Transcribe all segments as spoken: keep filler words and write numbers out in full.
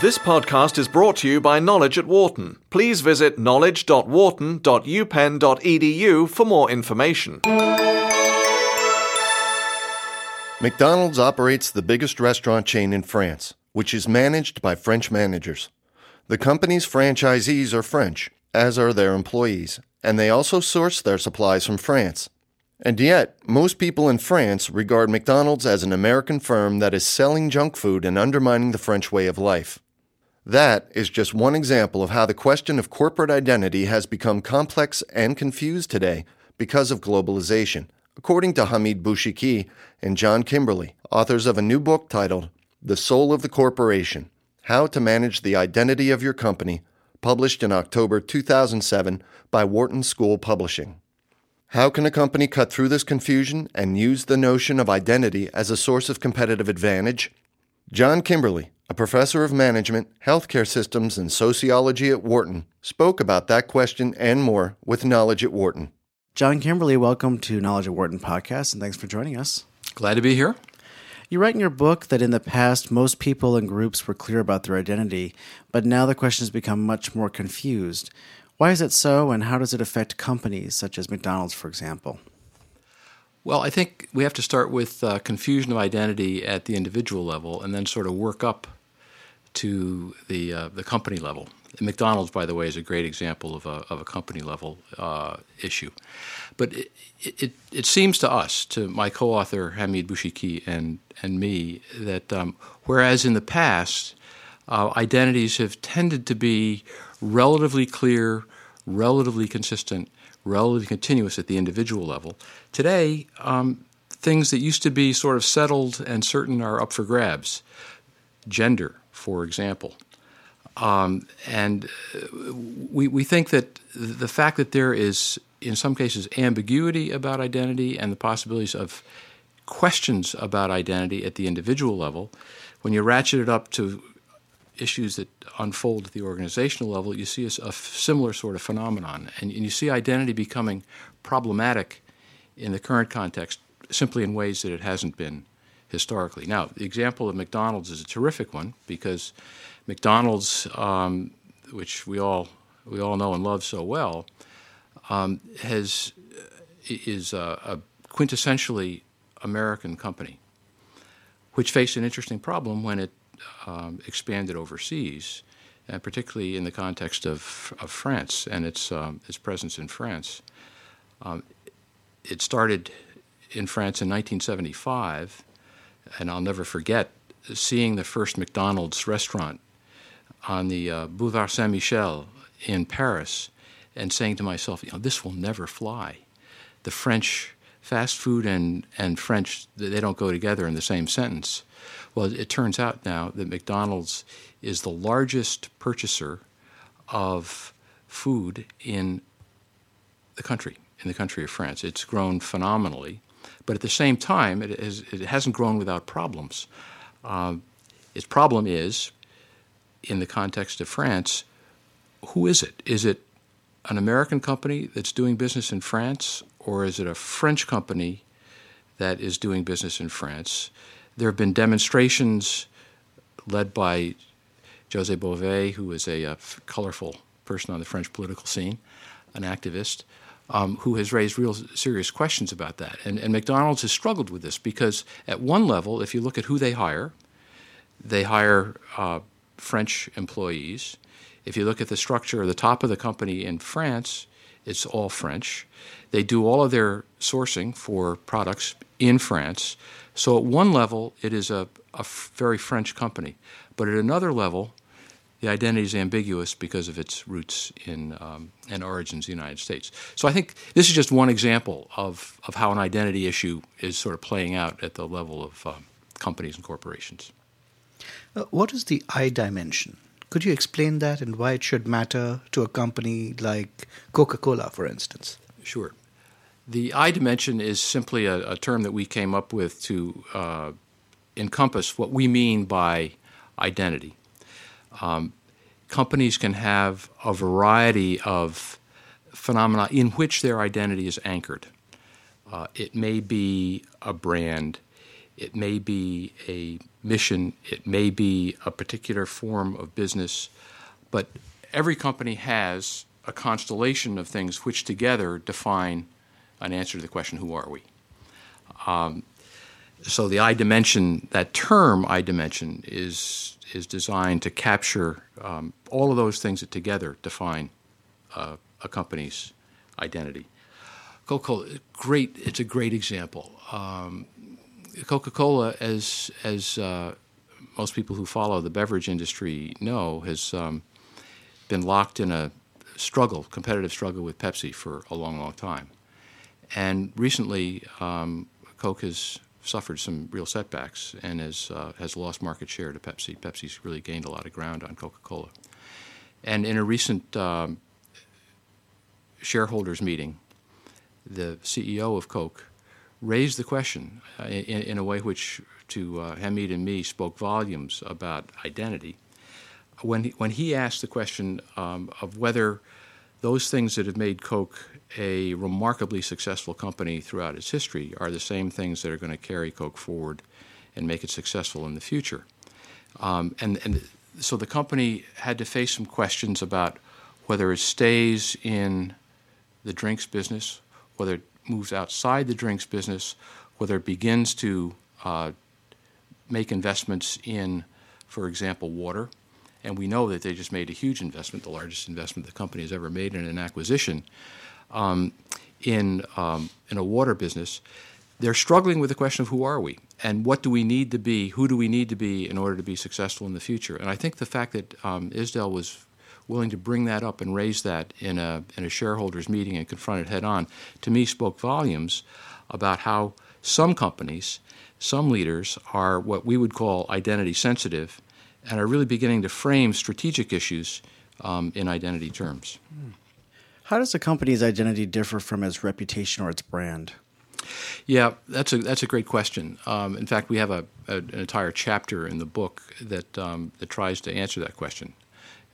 This podcast is brought to you by Knowledge at Wharton. Please visit knowledge dot wharton dot u penn dot e d u for more information. McDonald's operates the biggest restaurant chain in France, which is managed by French managers. The company's franchisees are French, as are their employees, and they also source their supplies from France. And yet, most people in France regard McDonald's as an American firm that is selling junk food and undermining the French way of life. That is just one example of how the question of corporate identity has become complex and confused today because of globalization, according to Hamid Bouchiki and John Kimberly, authors of a new book titled The Soul of the Corporation: How to Manage the Identity of Your Company, published in October two thousand seven by Wharton School Publishing. How can a company cut through this confusion and use the notion of identity as a source of competitive advantage? John Kimberly, a professor of management, healthcare systems, and sociology at Wharton, spoke about that question and more with Knowledge at Wharton. John Kimberly, welcome to Knowledge at Wharton podcast, and thanks for joining us. Glad to be here. You write in your book that in the past, most people and groups were clear about their identity, but now the question has become much more confused. Why is it so, and how does it affect companies such as McDonald's, for example? Well, I think we have to start with uh, confusion of identity at the individual level and then sort of work up to the uh, the company level. McDonald's, by the way, is a great example of a of a company level uh, issue, but it, it it seems to us, to my co-author Hamid Bouchiki and and me, that um, whereas in the past uh, identities have tended to be relatively clear, relatively consistent, relatively continuous at the individual level, today um, things that used to be sort of settled and certain are up for grabs. Gender, for example. Um, and we we think that the fact that there is, in some cases, ambiguity about identity and the possibilities of questions about identity at the individual level, when you ratchet it up to issues that unfold at the organizational level, you see a, a similar sort of phenomenon. And, and you see identity becoming problematic in the current context simply in ways that it hasn't been historically. Now, the example of McDonald's is a terrific one because McDonald's, um, which we all we all know and love so well, um, has is a, a quintessentially American company, which faced an interesting problem when it um, expanded overseas, and particularly in the context of, of France and its um, its presence in France. Um, it started in France in nineteen seventy-five, and I'll never forget seeing the first McDonald's restaurant on the uh, Boulevard Saint-Michel in Paris and saying to myself, you know, this will never fly. The French, fast food and, and French, they don't go together in the same sentence. Well, it turns out now that McDonald's is the largest purchaser of food in the country, in the country of France. It's grown phenomenally, but at the same time, it, is, it hasn't grown without problems. Um, its problem is, in the context of France, who is it? Is it an American company that's doing business in France, or is it a French company that is doing business in France? There have been demonstrations led by José Bové, who is a, a colorful person on the French political scene, an activist, um, who has raised real serious questions about that. And, and McDonald's has struggled with this because at one level, if you look at who they hire, they hire uh, French employees. If you look at the structure of the top of the company in France, it's all French. They do all of their sourcing for products in France. So at one level, it is a, a very French company. But at another level, the identity is ambiguous because of its roots in um, and origins in the United States. So I think this is just one example of, of how an identity issue is sort of playing out at the level of um, companies and corporations. Uh, what is the I dimension? Could you explain that and why it should matter to a company like Coca-Cola, for instance? Sure. The I dimension is simply a, a term that we came up with to uh, encompass what we mean by identity. Um, companies can have a variety of phenomena in which their identity is anchored. Uh, it may be a brand. It may be a mission. It may be a particular form of business, but every company has a constellation of things which together define an answer to the question, who are we? Um, so the I dimension, that term I dimension, is is designed to capture um, all of those things that together define uh, a company's identity. Coca-Cola, great, it's a great example. Um, Coca-Cola, as as uh, most people who follow the beverage industry know, has um, been locked in a struggle, competitive struggle with Pepsi for a long, long time. And recently, um, Coke has suffered some real setbacks and has uh, has lost market share to Pepsi. Pepsi's really gained a lot of ground on Coca-Cola. And in a recent um, shareholders meeting, the C E O of Coke raised the question uh, in, in a way which, to uh, Hamid and me, spoke volumes about identity. When he, when he asked the question um, of whether those things that have made Coke a remarkably successful company throughout its history are the same things that are going to carry Coke forward and make it successful in the future. Um, and, and so the company had to face some questions about whether it stays in the drinks business, whether it moves outside the drinks business, whether it begins to uh, make investments in, for example, water. And we know that they just made a huge investment, the largest investment the company has ever made in an acquisition, um, in um, in a water business. They're struggling with the question of who are we and what do we need to be, who do we need to be in order to be successful in the future. And I think the fact that um, Isdell was willing to bring that up and raise that in a in a shareholders meeting and confront it head on, to me spoke volumes about how some companies, some leaders are what we would call identity sensitive and are really beginning to frame strategic issues um, in identity terms. How does a company's identity differ from its reputation or its brand? Yeah, that's a that's a great question. Um, in fact, we have a, a an entire chapter in the book that um, that tries to answer that question.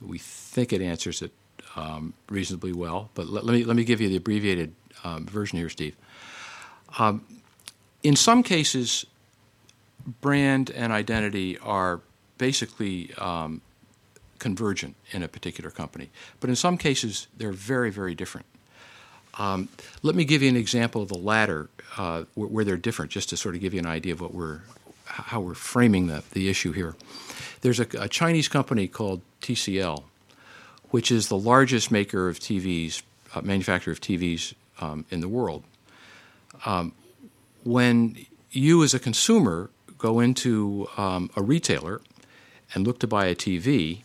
We think it answers it um, reasonably well, but let, let me let me give you the abbreviated um, version here, Steve. Um, in some cases, brand and identity are basically um, convergent in a particular company. But in some cases, they're very, very different. Um, let me give you an example of the latter, uh, where, where they're different, just to sort of give you an idea of what we're, how we're framing the, the issue here. There's a, a Chinese company called T C L, which is the largest maker of T Vs, uh, manufacturer of T Vs um, in the world. Um, when you as a consumer go into um, a retailer and look to buy a T V,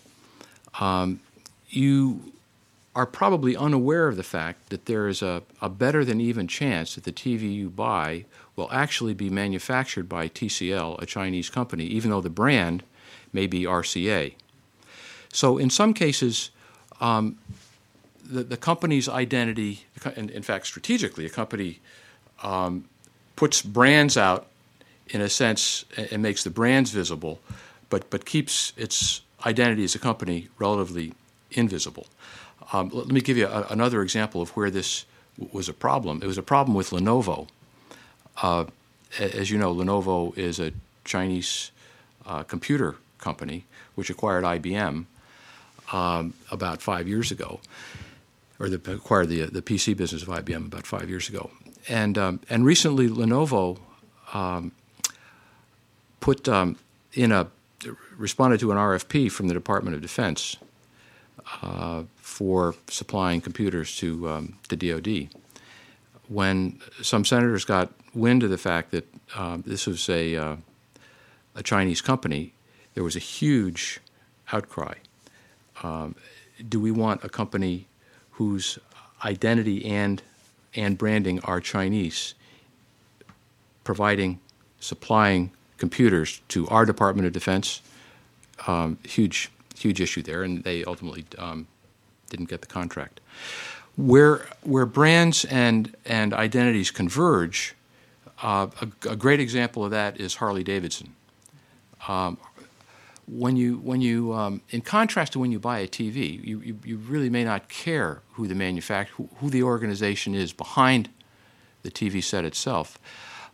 um, you are probably unaware of the fact that there is a, a better than even chance that the T V you buy will actually be manufactured by T C L, a Chinese company, even though the brand may be R C A. So in some cases, um, the, the company's identity, and in fact strategically, a company um, puts brands out in a sense and makes the brands visible, but but keeps its identity as a company relatively invisible. Um, let me give you a, another example of where this w- was a problem. It was a problem with Lenovo. Uh, as you know, Lenovo is a Chinese uh, computer company which acquired I B M um, about five years ago, or the, acquired the the P C business of I B M about five years ago. And um, and recently, Lenovo um, put um, in a responded to an R F P from the Department of Defense uh, for supplying computers to um, the D O D. When some senators got wind of the fact that uh, this was a, uh, a Chinese company, there was a huge outcry. Um, do we want a company whose identity and and branding are Chinese, providing, supplying computers to our Department of Defense? Um, huge, huge issue there, and they ultimately um, didn't get the contract. Where where brands and and identities converge, uh, a, a great example of that is Harley-Davidson. Um, when you when you um, in contrast to when you buy a T V, you, you, you really may not care who the manufacturer, who, who the organization is behind the T V set itself.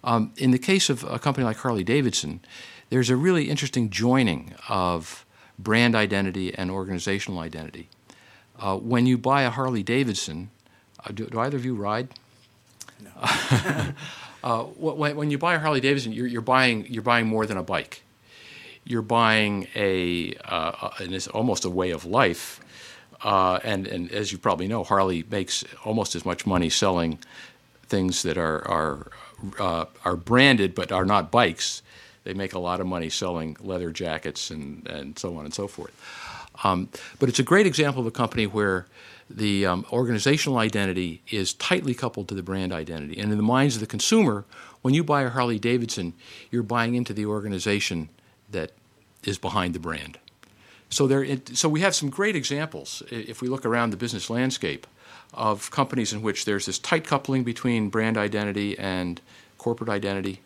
Um, in the case of a company like Harley-Davidson, there's a really interesting joining of brand identity and organizational identity. Uh, when you buy a Harley-Davidson, uh, do, do either of you ride? No. uh, when, when you buy a Harley-Davidson, you're, you're buying you're buying more than a bike. You're buying a, uh, and it's almost a way of life. Uh, and, and as you probably know, Harley makes almost as much money selling things that are are uh, are branded but are not bikes. They make a lot of money selling leather jackets and, and so on and so forth. Um, but it's a great example of a company where the um, organizational identity is tightly coupled to the brand identity. And in the minds of the consumer, when you buy a Harley-Davidson, you're buying into the organization that is behind the brand. So there, it, so we have some great examples, if we look around the business landscape, of companies in which there's this tight coupling between brand identity and corporate identity,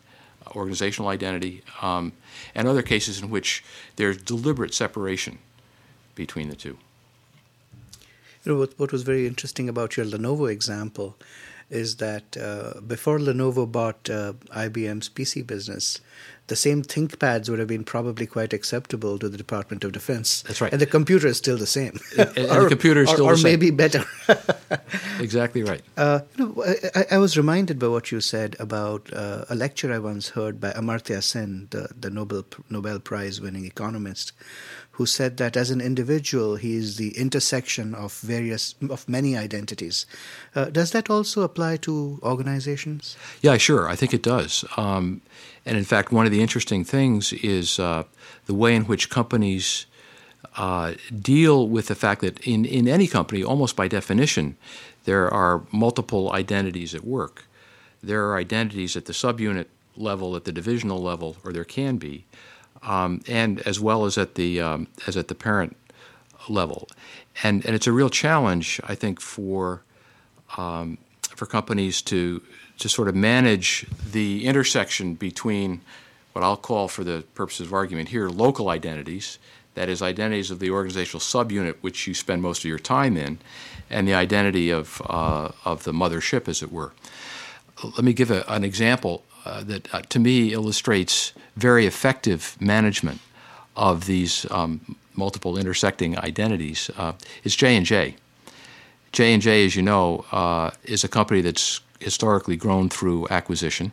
organizational identity, um, and other cases in which there's deliberate separation between the two. You know, what, what was very interesting about your Lenovo example is that uh, before Lenovo bought uh, I B M's P C business, the same ThinkPads would have been probably quite acceptable to the Department of Defense. That's right. And the computer is still the same. And, and or, the computer is still or, the or same. Or maybe better. Exactly right. Uh, you know, I, I was reminded by what you said about uh, a lecture I once heard by Amartya Sen, the, the Nobel, Nobel Prize-winning economist, who said that as an individual, he is the intersection of various of many identities. Uh, does that also apply to organizations? Yeah, sure. I think it does. Um, and in fact, one of the interesting things is uh, the way in which companies uh, deal with the fact that in, in any company, almost by definition, there are multiple identities at work. There are identities at the subunit level, at the divisional level, or there can be. Um, and as well as at the um, as at the parent level, and and it's a real challenge, I think, for um, for companies to to sort of manage the intersection between what I'll call, for the purposes of argument here, local identities, that is, identities of the organizational subunit which you spend most of your time in, and the identity of uh, of the mothership, as it were. Let me give a, an example. Uh, that, uh, to me, illustrates very effective management of these um, multiple intersecting identities. Uh, it's J and J. J and J, as you know, uh, is a company that's historically grown through acquisition,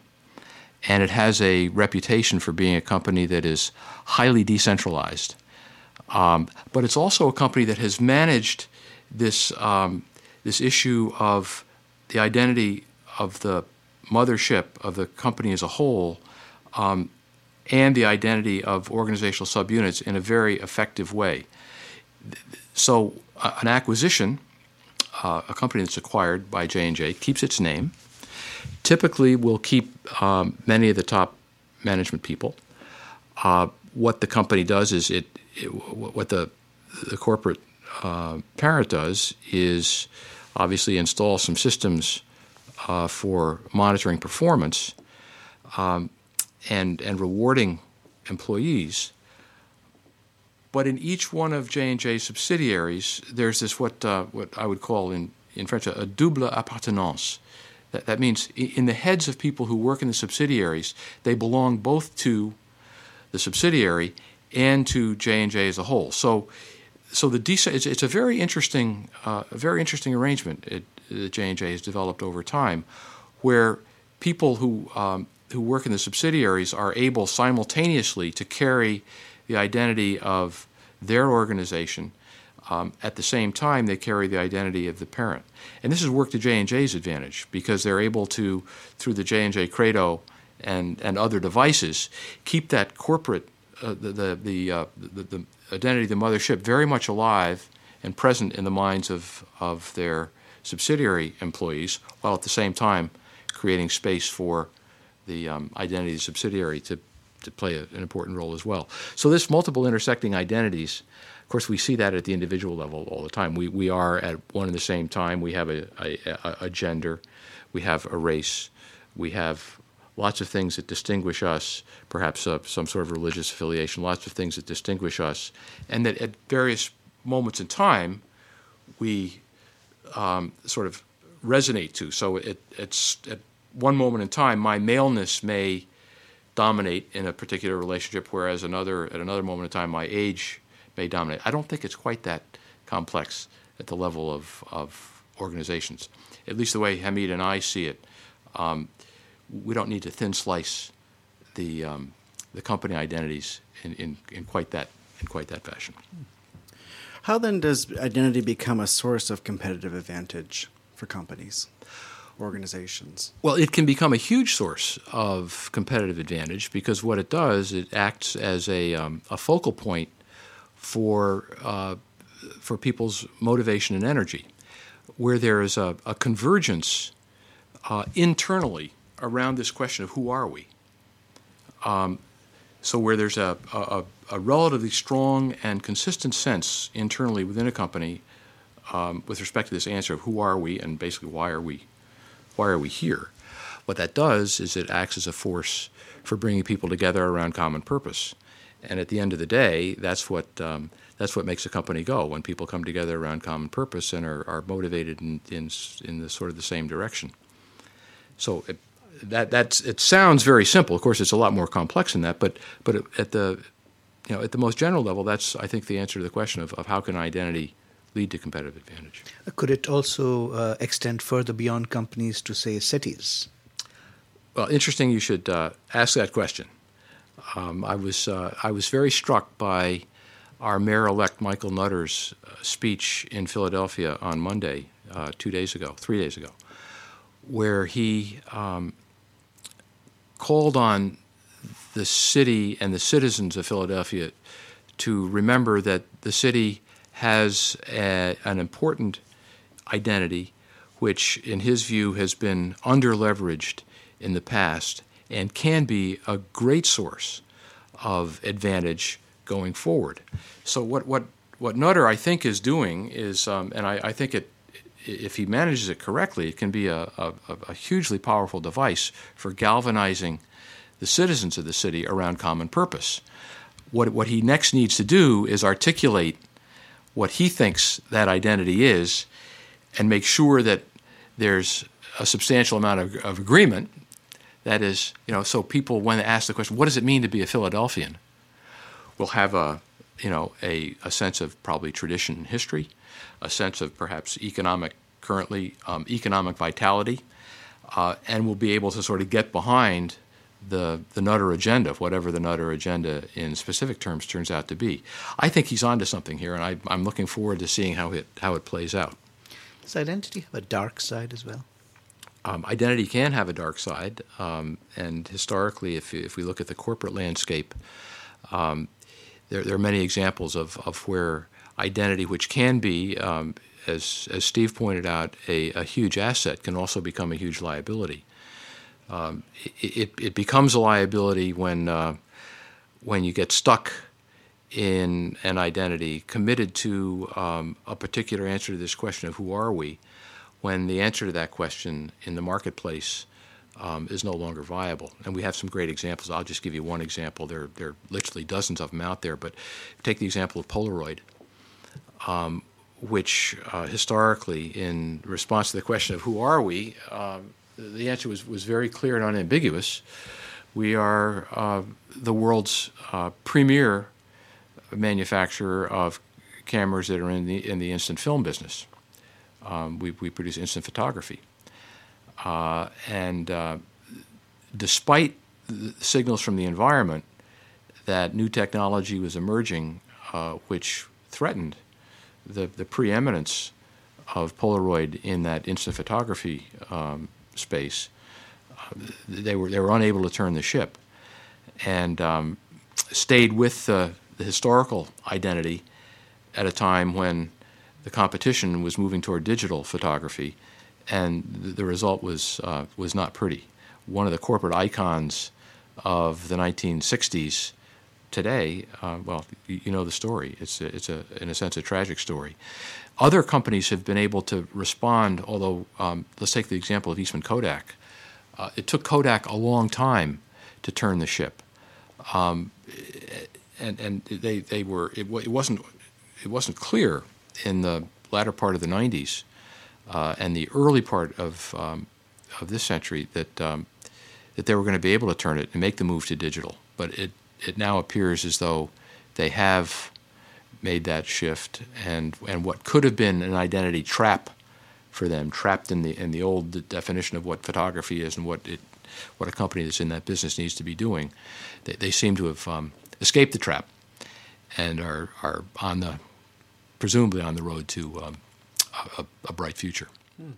and it has a reputation for being a company that is highly decentralized. Um, but it's also a company that has managed this um, this issue of the identity of the mothership, of the company as a whole, um, and the identity of organizational subunits in a very effective way. So uh, an acquisition, uh, a company that's acquired by J and J, keeps its name, typically will keep um, many of the top management people. Uh, what the company does is it, it what the, the corporate uh, parent does is obviously install some systems Uh, for monitoring performance um, and and rewarding employees. But in each one of J and J's subsidiaries, there's this what uh, what I would call in, in French a, a double appartenance. That, that means in the heads of people who work in the subsidiaries, they belong both to the subsidiary and to J and J as a whole. So so the dec- it's, it's a very interesting uh, a very interesting arrangement. It, that J and J has developed over time, where people who um, who work in the subsidiaries are able simultaneously to carry the identity of their organization. Um, at the same time, they carry the identity of the parent. And this has worked to J and J's advantage because they're able to, through the J and J Credo and, and other devices, keep that corporate, uh, the, the, the, uh, the, the identity of the mothership very much alive and present in the minds of, of their subsidiary employees, while at the same time creating space for the um, identity of the subsidiary to, to play a, an important role as well. So this multiple intersecting identities, of course, we see that at the individual level all the time. We we are at one and the same time. We have a, a, a gender. We have a race. We have lots of things that distinguish us, perhaps uh, some sort of religious affiliation, lots of things that distinguish us, and that at various moments in time, we Um, sort of resonate to. So it, it's at one moment in time, my maleness may dominate in a particular relationship, whereas another at another moment in time, my age may dominate. I don't think it's quite that complex at the level of, of organizations, at least the way Hamid and I see it. Um, we don't need to thin slice the um, the company identities in, in, in quite that in quite that fashion. How then does identity become a source of competitive advantage for companies? Organizations? Well, it can become a huge source of competitive advantage because what it does, it acts as a um, a focal point for uh, for people's motivation and energy, where there is a, a convergence uh, internally around this question of who are we. Um, so where there's a, a a relatively strong and consistent sense internally within a company um, with respect to this answer of who are we and basically why are we. Why are we here? What that does is it acts as a force for bringing people together around common purpose. And at the end of the day, that's what um, that's what makes a company go, when people come together around common purpose and are, are motivated in in, in the, sort of the same direction. So it, that that's it sounds very simple. Of course, it's a lot more complex than that. But but at the you know at the most general level, that's I think the answer to the question of, of how can identity lead to competitive advantage. Could it also uh, extend further beyond companies to, say, cities? Well, interesting you should uh, ask that question. Um, I was uh, I was very struck by our mayor-elect Michael Nutter's uh, speech in Philadelphia on Monday, uh, two days ago, three days ago, where he um, called on the city and the citizens of Philadelphia to remember that the city has a, an important identity, which, in his view, has been under-leveraged in the past and can be a great source of advantage going forward. So what what, what Nutter, I think, is doing is, um, and I, I think it, if he manages it correctly, it can be a, a, a hugely powerful device for galvanizing the citizens of the city around common purpose. What what he next needs to do is articulate what he thinks that identity is and make sure that there's a substantial amount of, of agreement. That is, you know, so people, when they ask the question, what does it mean to be a Philadelphian, will have a, you know, a, a sense of probably tradition and history, a sense of perhaps economic, currently um, economic vitality, uh, and will be able to sort of get behind the, the Nutter agenda, whatever the Nutter agenda in specific terms turns out to be. I think he's onto something here, and I, I'm looking forward to seeing how it how it plays out. Does identity have a dark side as well? Um, identity can have a dark side, um, and historically, if if we look at the corporate landscape, um, there there are many examples of, of where identity, which can be, um, as as Steve pointed out, a, a huge asset, can also become a huge liability. Um, it, it becomes a liability when uh, when you get stuck in an identity committed to um, a particular answer to this question of who are we, when the answer to that question in the marketplace um, is no longer viable. And we have some great examples. I'll just give you one example. There, there are literally dozens of them out there. But take the example of Polaroid, um, which uh, historically, in response to the question of who are we, um, the answer was, was very clear and unambiguous. We are uh, the world's uh, premier manufacturer of cameras that are in the in the instant film business. Um, we we produce instant photography, uh, and uh, despite the signals from the environment that new technology was emerging, uh, which threatened the the preeminence of Polaroid in that instant photography Um, space, uh, they were they were unable to turn the ship, and um, stayed with uh, the historical identity at a time when the competition was moving toward digital photography, and th- the result was uh, was not pretty. One of the corporate icons of the nineteen sixties today, uh, well, you, you know the story. It's a, it's a in a sense a tragic story. Other companies have been able to respond, although um, let's take the example of Eastman Kodak. Uh, it took Kodak a long time to turn the ship, um, and and they they were it, it wasn't it wasn't clear in the latter part of the nineties uh, and the early part of um, of this century that um, that they were going to be able to turn it and make the move to digital. But it, it now appears as though they have made that shift, and and what could have been an identity trap for them, trapped in the in the old definition of what photography is and what it what a company that's in that business needs to be doing, they, they seem to have um, escaped the trap and are are on the presumably on the road to um, a, a bright future. Hmm.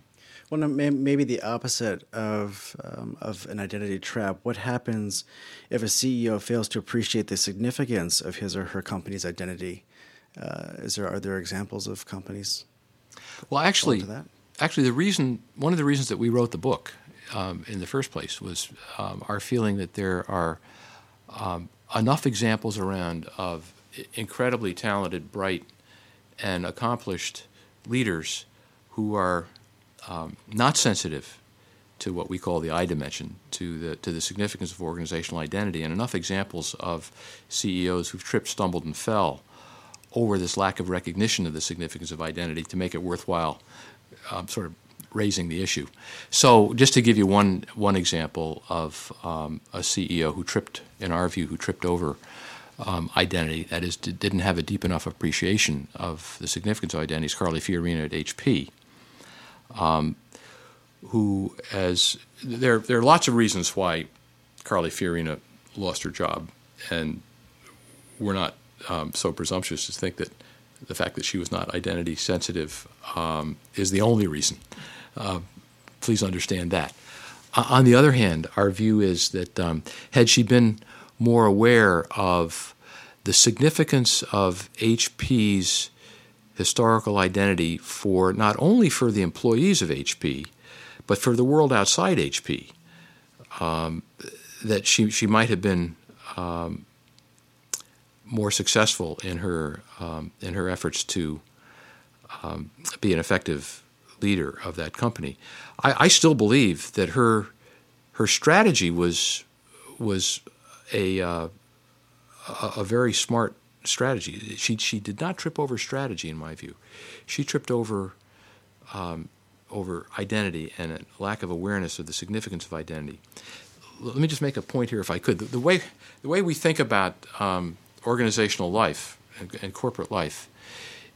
Well, maybe the opposite of um, of an identity trap. What happens if a C E O fails to appreciate the significance of his or her company's identity? Uh, is there are there examples of companies? Well, actually, actually, the reason one of the reasons that we wrote the book um, in the first place was um, our feeling that there are um, enough examples around of incredibly talented, bright, and accomplished leaders who are Um, not sensitive to what we call the I dimension, to the to the significance of organizational identity, and enough examples of C E Os who've tripped, stumbled, and fell over this lack of recognition of the significance of identity to make it worthwhile um, sort of raising the issue. So just to give you one, one example of um, a C E O who tripped, in our view, who tripped over um, identity, that is, d- didn't have a deep enough appreciation of the significance of identity, is Carly Fiorina at H P. Um, who as there there are lots of reasons why Carly Fiorina lost her job, and we're not um, so presumptuous to think that the fact that she was not identity sensitive um, is the only reason. Uh, please understand that. Uh, on the other hand, our view is that um, had she been more aware of the significance of H P's historical identity for not only for the employees of H P, but for the world outside H P, um, that she she might have been um, more successful in her um, in her efforts to um, be an effective leader of that company. I, I still believe that her her strategy was was a uh, a, a very smart strategy. She she did not trip over strategy, in my view. She tripped over um, over identity and a lack of awareness of the significance of identity. Let me just make a point here, if I could. The, the way the way we think about um, organizational life and, and corporate life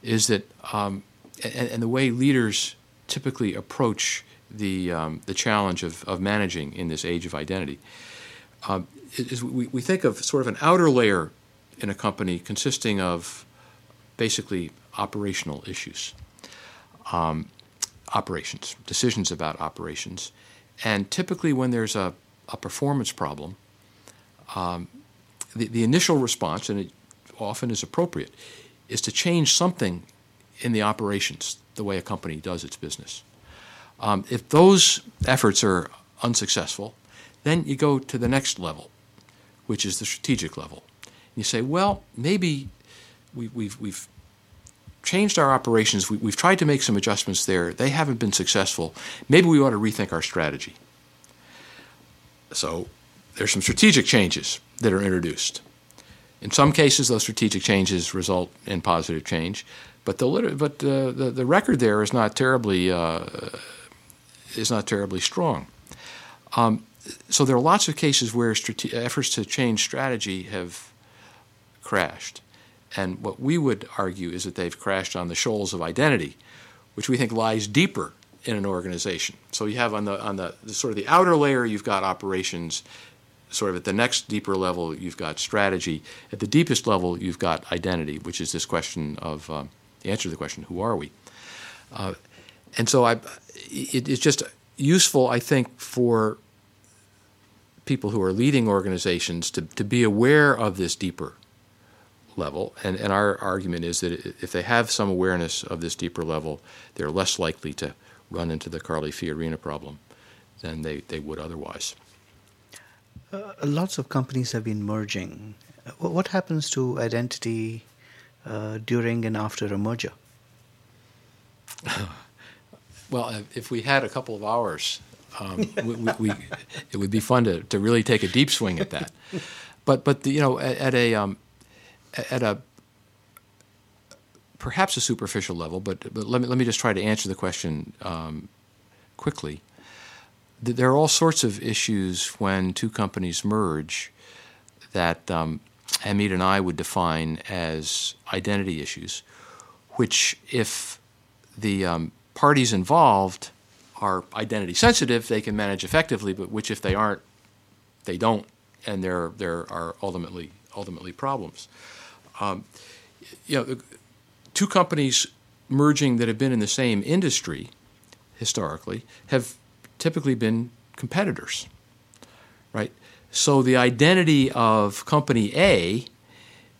is that, um, and, and the way leaders typically approach the um, the challenge of, of managing in this age of identity, um, is we, we think of sort of an outer layer in a company consisting of basically operational issues, um, operations, decisions about operations. And typically when there's a, a performance problem, um, the, the initial response, and it often is appropriate, is to change something in the operations, the way a company does its business. Um, if those efforts are unsuccessful, then you go to the next level, which is the strategic level. You say, well, maybe we, we've we've changed our operations. We, we've tried to make some adjustments there. They haven't been successful. Maybe we ought to rethink our strategy. So there's some strategic changes that are introduced. In some cases, those strategic changes result in positive change, but the liter- but uh, the the record there is not terribly uh, is not terribly strong. Um, so there are lots of cases where strate- efforts to change strategy have crashed. And what we would argue is that they've crashed on the shoals of identity, which we think lies deeper in an organization. So you have on the on the, the sort of the outer layer, you've got operations. Sort of at the next deeper level, you've got strategy. At the deepest level, you've got identity, which is this question of um, the answer to the question, who are we? Uh, and so I, it, it's just useful, I think, for people who are leading organizations to, to be aware of this deeper level, and, and our argument is that if they have some awareness of this deeper level, they're less likely to run into the Carly Fiorina problem than they, they would otherwise. Uh, lots of companies have been merging. What happens to identity uh, during and after a merger? Well, if we had a couple of hours, um, we, we, we, it would be fun to, to really take a deep swing at that. But but the, you know at, at a um, At a perhaps a superficial level, but but let me let me just try to answer the question um, quickly. there are all sorts of issues when two companies merge that um, Hamid and I would define as identity issues, which if the um, parties involved are identity sensitive, they can manage effectively, but which if they aren't, they don't, and there there are ultimately ultimately problems. Um, you know, two companies merging that have been in the same industry historically have typically been competitors, right? So the identity of company A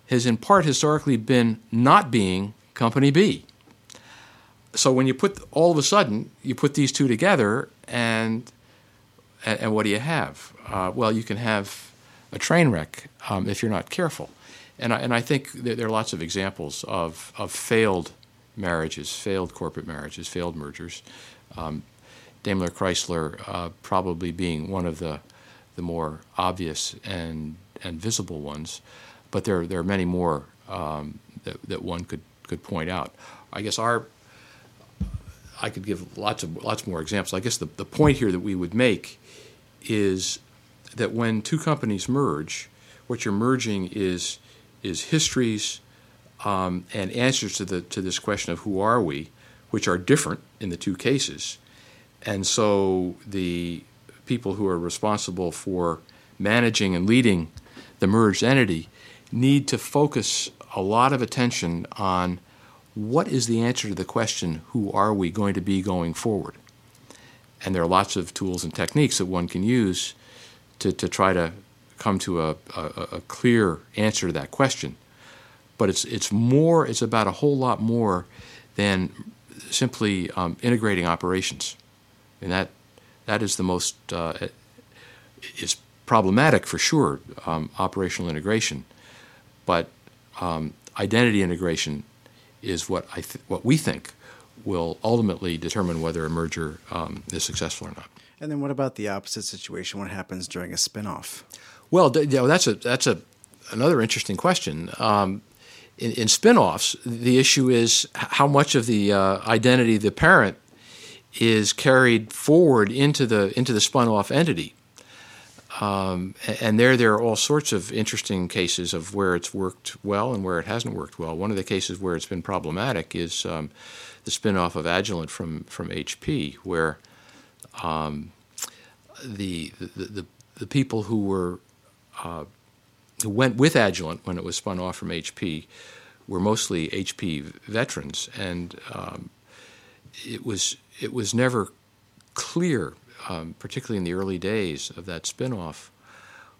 has in part historically been not being company B. So when you put, all of a sudden, you put these two together, and and, and what do you have? Uh, well, you can have a train wreck um, if you're not careful. And I, and I think there are lots of examples of, of failed marriages, failed corporate marriages, failed mergers. Um, Daimler-Chrysler uh, probably being one of the the more obvious and and visible ones, but there there are many more um, that that one could, could point out. I guess our I could give lots of lots more examples. I guess the, the point here that we would make is that when two companies merge, what you're merging is is histories um, and answers to the to this question of who are we, which are different in the two cases, and so the people who are responsible for managing and leading the merged entity need to focus a lot of attention on what is the answer to the question, who are we going to be going forward? And there are lots of tools and techniques that one can use to, to try to come to a, a, a clear answer to that question. But it's it's more, it's about a whole lot more than simply um, integrating operations. And that That is the most uh, is problematic for sure, um, operational integration, but um, identity integration is what I th- what we think will ultimately determine whether a merger um, is successful or not. And then, what about the opposite situation? What happens during a spinoff? Well, you know, that's a that's a another interesting question. Um, in, in spinoffs, the issue is how much of the uh, identity of the parent is carried forward into the into the spun-off entity, um, and there there are all sorts of interesting cases of where it's worked well and where it hasn't worked well. One of the cases where it's been problematic is um, the spin-off of Agilent from from H P, where um, the, the the the people who were uh, who went with Agilent when it was spun off from H P were mostly H P veterans, and um, it was. It was never clear, um, particularly in the early days of that spinoff,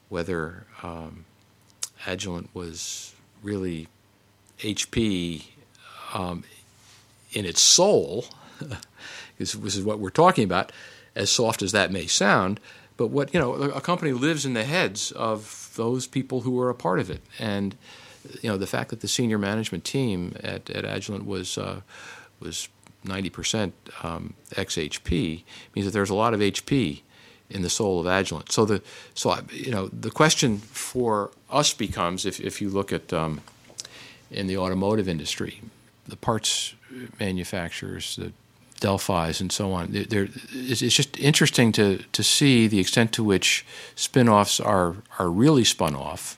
whether um, Agilent was really H P um, in its soul, this is what we're talking about, as soft as that may sound, but what, you know, a company lives in the heads of those people who were a part of it. And, you know, the fact that the senior management team at, at Agilent was uh, was ninety percent um, ex-H P means that there's a lot of H P in the soul of Agilent. So the so I, you know the question for us becomes, if if you look at um, in the automotive industry, the parts manufacturers, the Delphis, and so on. There, it's just interesting to to see the extent to which spin-offs are are really spun off,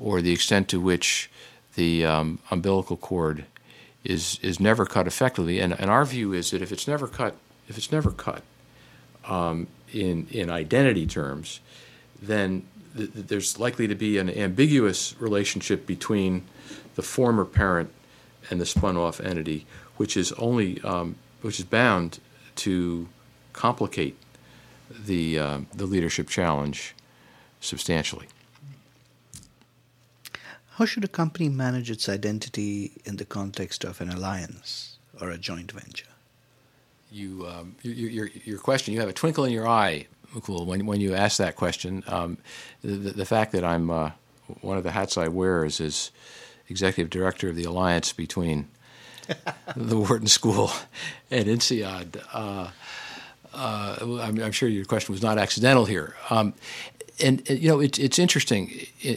or the extent to which the um, umbilical cord is is never cut effectively, and, and our view is that if it's never cut, if it's never cut um, in in identity terms, then th- there's likely to be an ambiguous relationship between the former parent and the spun-off entity, which is only um, which is bound to complicate the uh, the leadership challenge substantially. How should a company manage its identity in the context of an alliance or a joint venture? You, um, you, your, your question, you have a twinkle in your eye, Mukul, when, when you ask that question. Um, the, the fact that I'm uh, one of the hats I wear is, is executive director of the alliance between the Wharton School and INSEAD. Uh, uh, I'm, I'm sure your question was not accidental here. Um, And, you know, it's it's interesting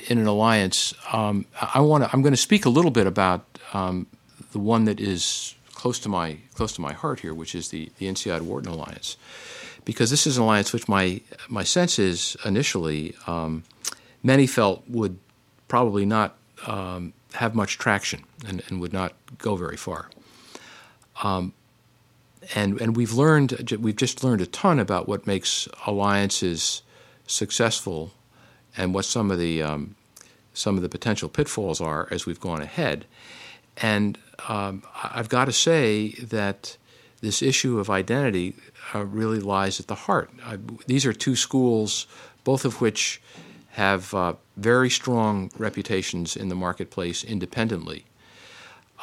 in an alliance. Um, I want I'm going to speak a little bit about um, the one that is close to my close to my heart here, which is the the N C I at Wharton Alliance, because this is an alliance which my my sense is initially um, many felt would probably not um, have much traction and, and would not go very far. Um, and and we've learned we've just learned a ton about what makes alliances successful and what some of the um, some of the potential pitfalls are as we've gone ahead. And um, I've got to say that this issue of identity uh, really lies at the heart. I, these are two schools, both of which have uh, very strong reputations in the marketplace independently.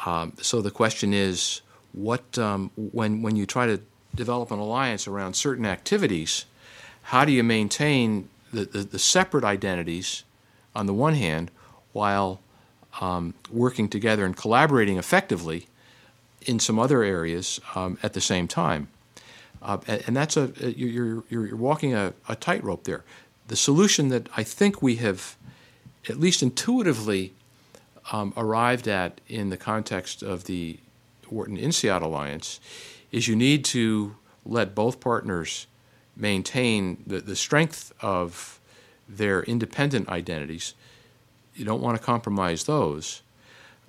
Um, so the question is, what um, when when you try to develop an alliance around certain activities, how do you maintain the, the, the separate identities on the one hand while Um, working together and collaborating effectively in some other areas um, at the same time, uh, and, and that's a you're you're, you're walking a, a tightrope there. The solution that I think we have, at least intuitively, um, arrived at in the context of the Wharton INSEAD Alliance, is you need to let both partners maintain the, the strength of their independent identities. You don't want to compromise those,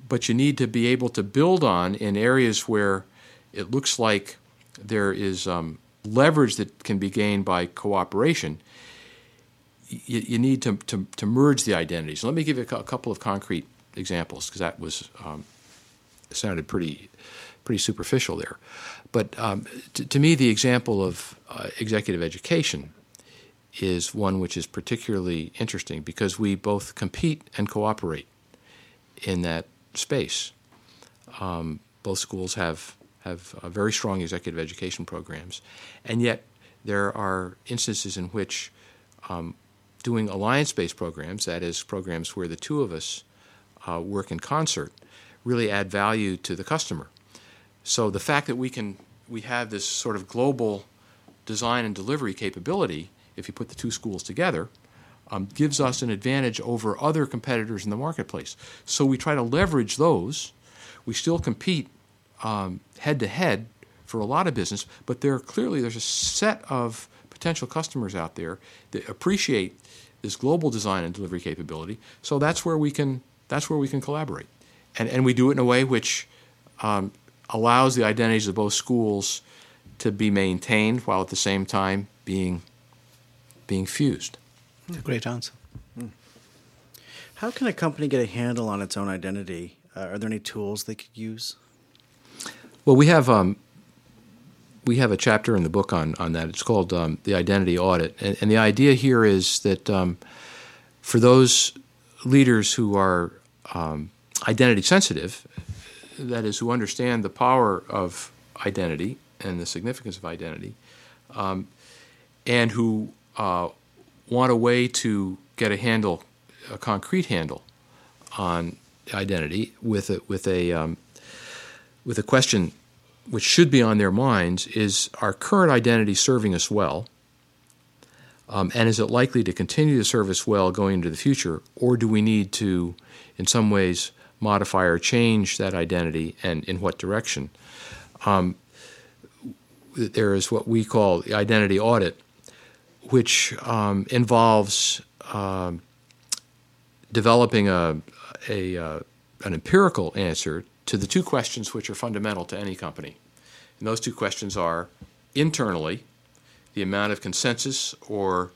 but you need to be able to build on in areas where it looks like there is um, leverage that can be gained by cooperation. You, you need to, to, to merge the identities. Let me give you a, a couple of concrete examples, because that was um, sounded pretty pretty superficial there. But um, to, to me, the example of uh, executive education is one which is particularly interesting because we both compete and cooperate in that space. Um, both schools have have uh, very strong executive education programs, and yet there are instances in which um, doing alliance-based programs, that is, programs where the two of us uh, work in concert, really add value to the customer. So the fact that we can we have this sort of global design and delivery capability, if you put the two schools together, um, gives us an advantage over other competitors in the marketplace. So we try to leverage those. We still compete um, head-to-head for a lot of business, but there clearly there's a set of potential customers out there that appreciate this global design and delivery capability. So that's where we can that's where we can collaborate, and and we do it in a way which um, allows the identities of both schools to be maintained while at the same time being being fused. Mm. Great answer. Mm. How can a company get a handle on its own identity? Uh, are there any tools they could use? Well, we have um, we have a chapter in the book on, on that. It's called um, The Identity Audit. And, and the idea here is that um, for those leaders who are um, identity sensitive, that is, who understand the power of identity and the significance of identity, um, and who Uh, want a way to get a handle, a concrete handle, on identity with a, with a um, with a question which should be on their minds: is our current identity serving us well, um, and is it likely to continue to serve us well going into the future, or do we need to, in some ways, modify or change that identity, and in what direction? Um, there is what we call the identity audit, which um, involves um, developing a, a uh, an empirical answer to the two questions which are fundamental to any company. And those two questions are, internally, the amount of consensus or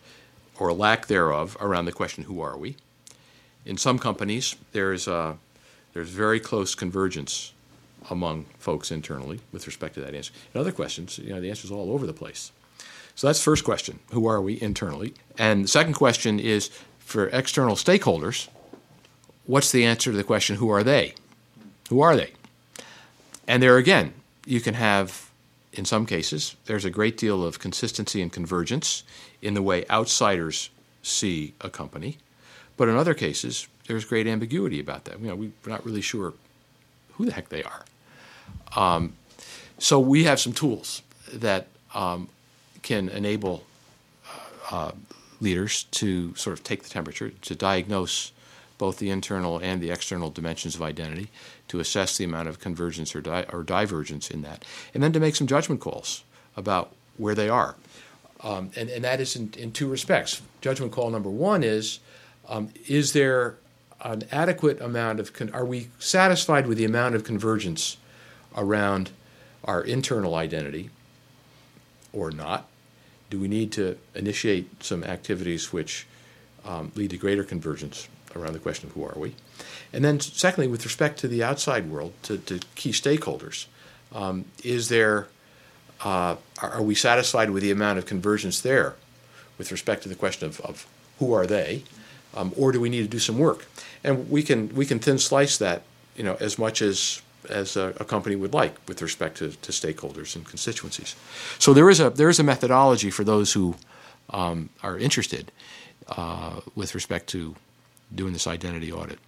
or lack thereof around the question, who are we? In some companies, there's a, there's very close convergence among folks internally with respect to that answer. In other questions, you know, the answer's all over the place. So that's the first question, who are we internally? And the second question is, for external stakeholders, what's the answer to the question, who are they? Who are they? And there again, you can have, in some cases, there's a great deal of consistency and convergence in the way outsiders see a company. But in other cases, there's great ambiguity about that. You know, we're not really sure who the heck they are. Um, so we have some tools that um, can enable uh, leaders to sort of take the temperature, to diagnose both the internal and the external dimensions of identity, to assess the amount of convergence or, di- or divergence in that, and then to make some judgment calls about where they are. Um, and, and that is in, in two respects. Judgment call number one is, um, is there an adequate amount of, con- are we satisfied with the amount of convergence around our internal identity or not? Do we need to initiate some activities which um, lead to greater convergence around the question of who are we? And then secondly, with respect to the outside world, to, to key stakeholders, um, is there, uh, are we satisfied with the amount of convergence there with respect to the question of, of who are they, um, or do we need to do some work? And we can we can thin slice that, you know, as much as as a, a company would like with respect to, to stakeholders and constituencies. So there is a there is a methodology for those who um, are interested uh, with respect to doing this identity audit.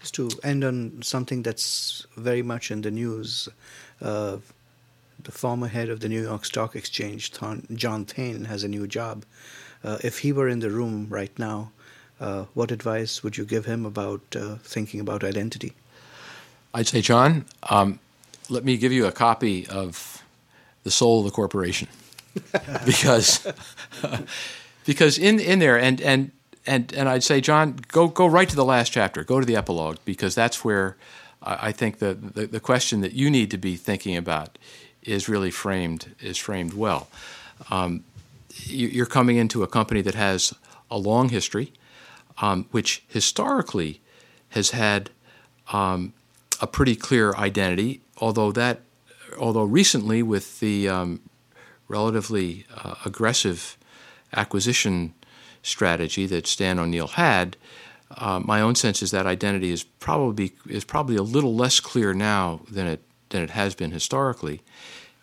Just to end on something that's very much in the news, uh, the former head of the New York Stock Exchange, John Thain, has a new job. Uh, if he were in the room right now, uh, what advice would you give him about uh, thinking about identity? I'd say, John, um, let me give you a copy of The Soul of the Corporation, because because in in there and and. And and I'd say, John, go go right to the last chapter. Go to the epilogue, because that's where I, I think the, the, the question that you need to be thinking about is really framed is framed well. Um, you, you're coming into a company that has a long history, um, which historically has had um, a pretty clear identity, although that although recently with the um, relatively uh, aggressive acquisition strategy that Stan O'Neill had, uh, my own sense is that identity is probably is probably a little less clear now than it than it has been historically.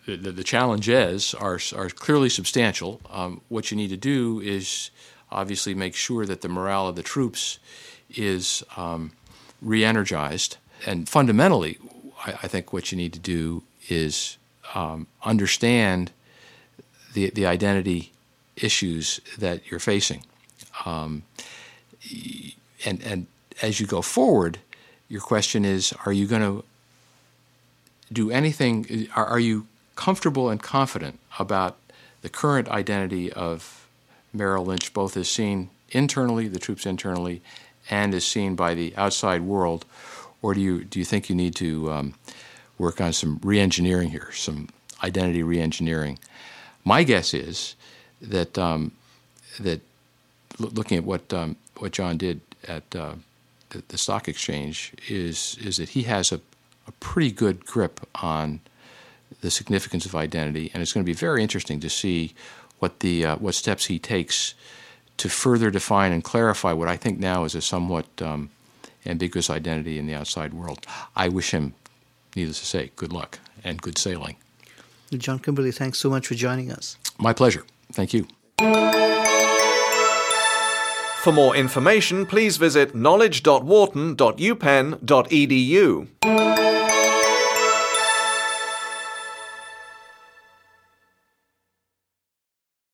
The, the, the challenges are are clearly substantial. Um, what you need to do is obviously make sure that the morale of the troops is um, re-energized. And fundamentally, I, I think what you need to do is um, understand the the identity issues that you're facing, um, and and as you go forward, your question is: are you going to do anything? Are, are you comfortable and confident about the current identity of Merrill Lynch, both as seen internally, the troops internally, and as seen by the outside world, or do you do you think you need to um, work on some re-engineering here, some identity re-engineering? My guess is that um, that lo- looking at what um, what John did at uh, the, the stock exchange is is that he has a, a pretty good grip on the significance of identity, and it's going to be very interesting to see what the uh, what steps he takes to further define and clarify what I think now is a somewhat um, ambiguous identity in the outside world. I wish him, needless to say, good luck and good sailing. John Kimberly, thanks so much for joining us. My pleasure. Thank you. For more information, please visit knowledge dot wharton dot u penn dot e d u.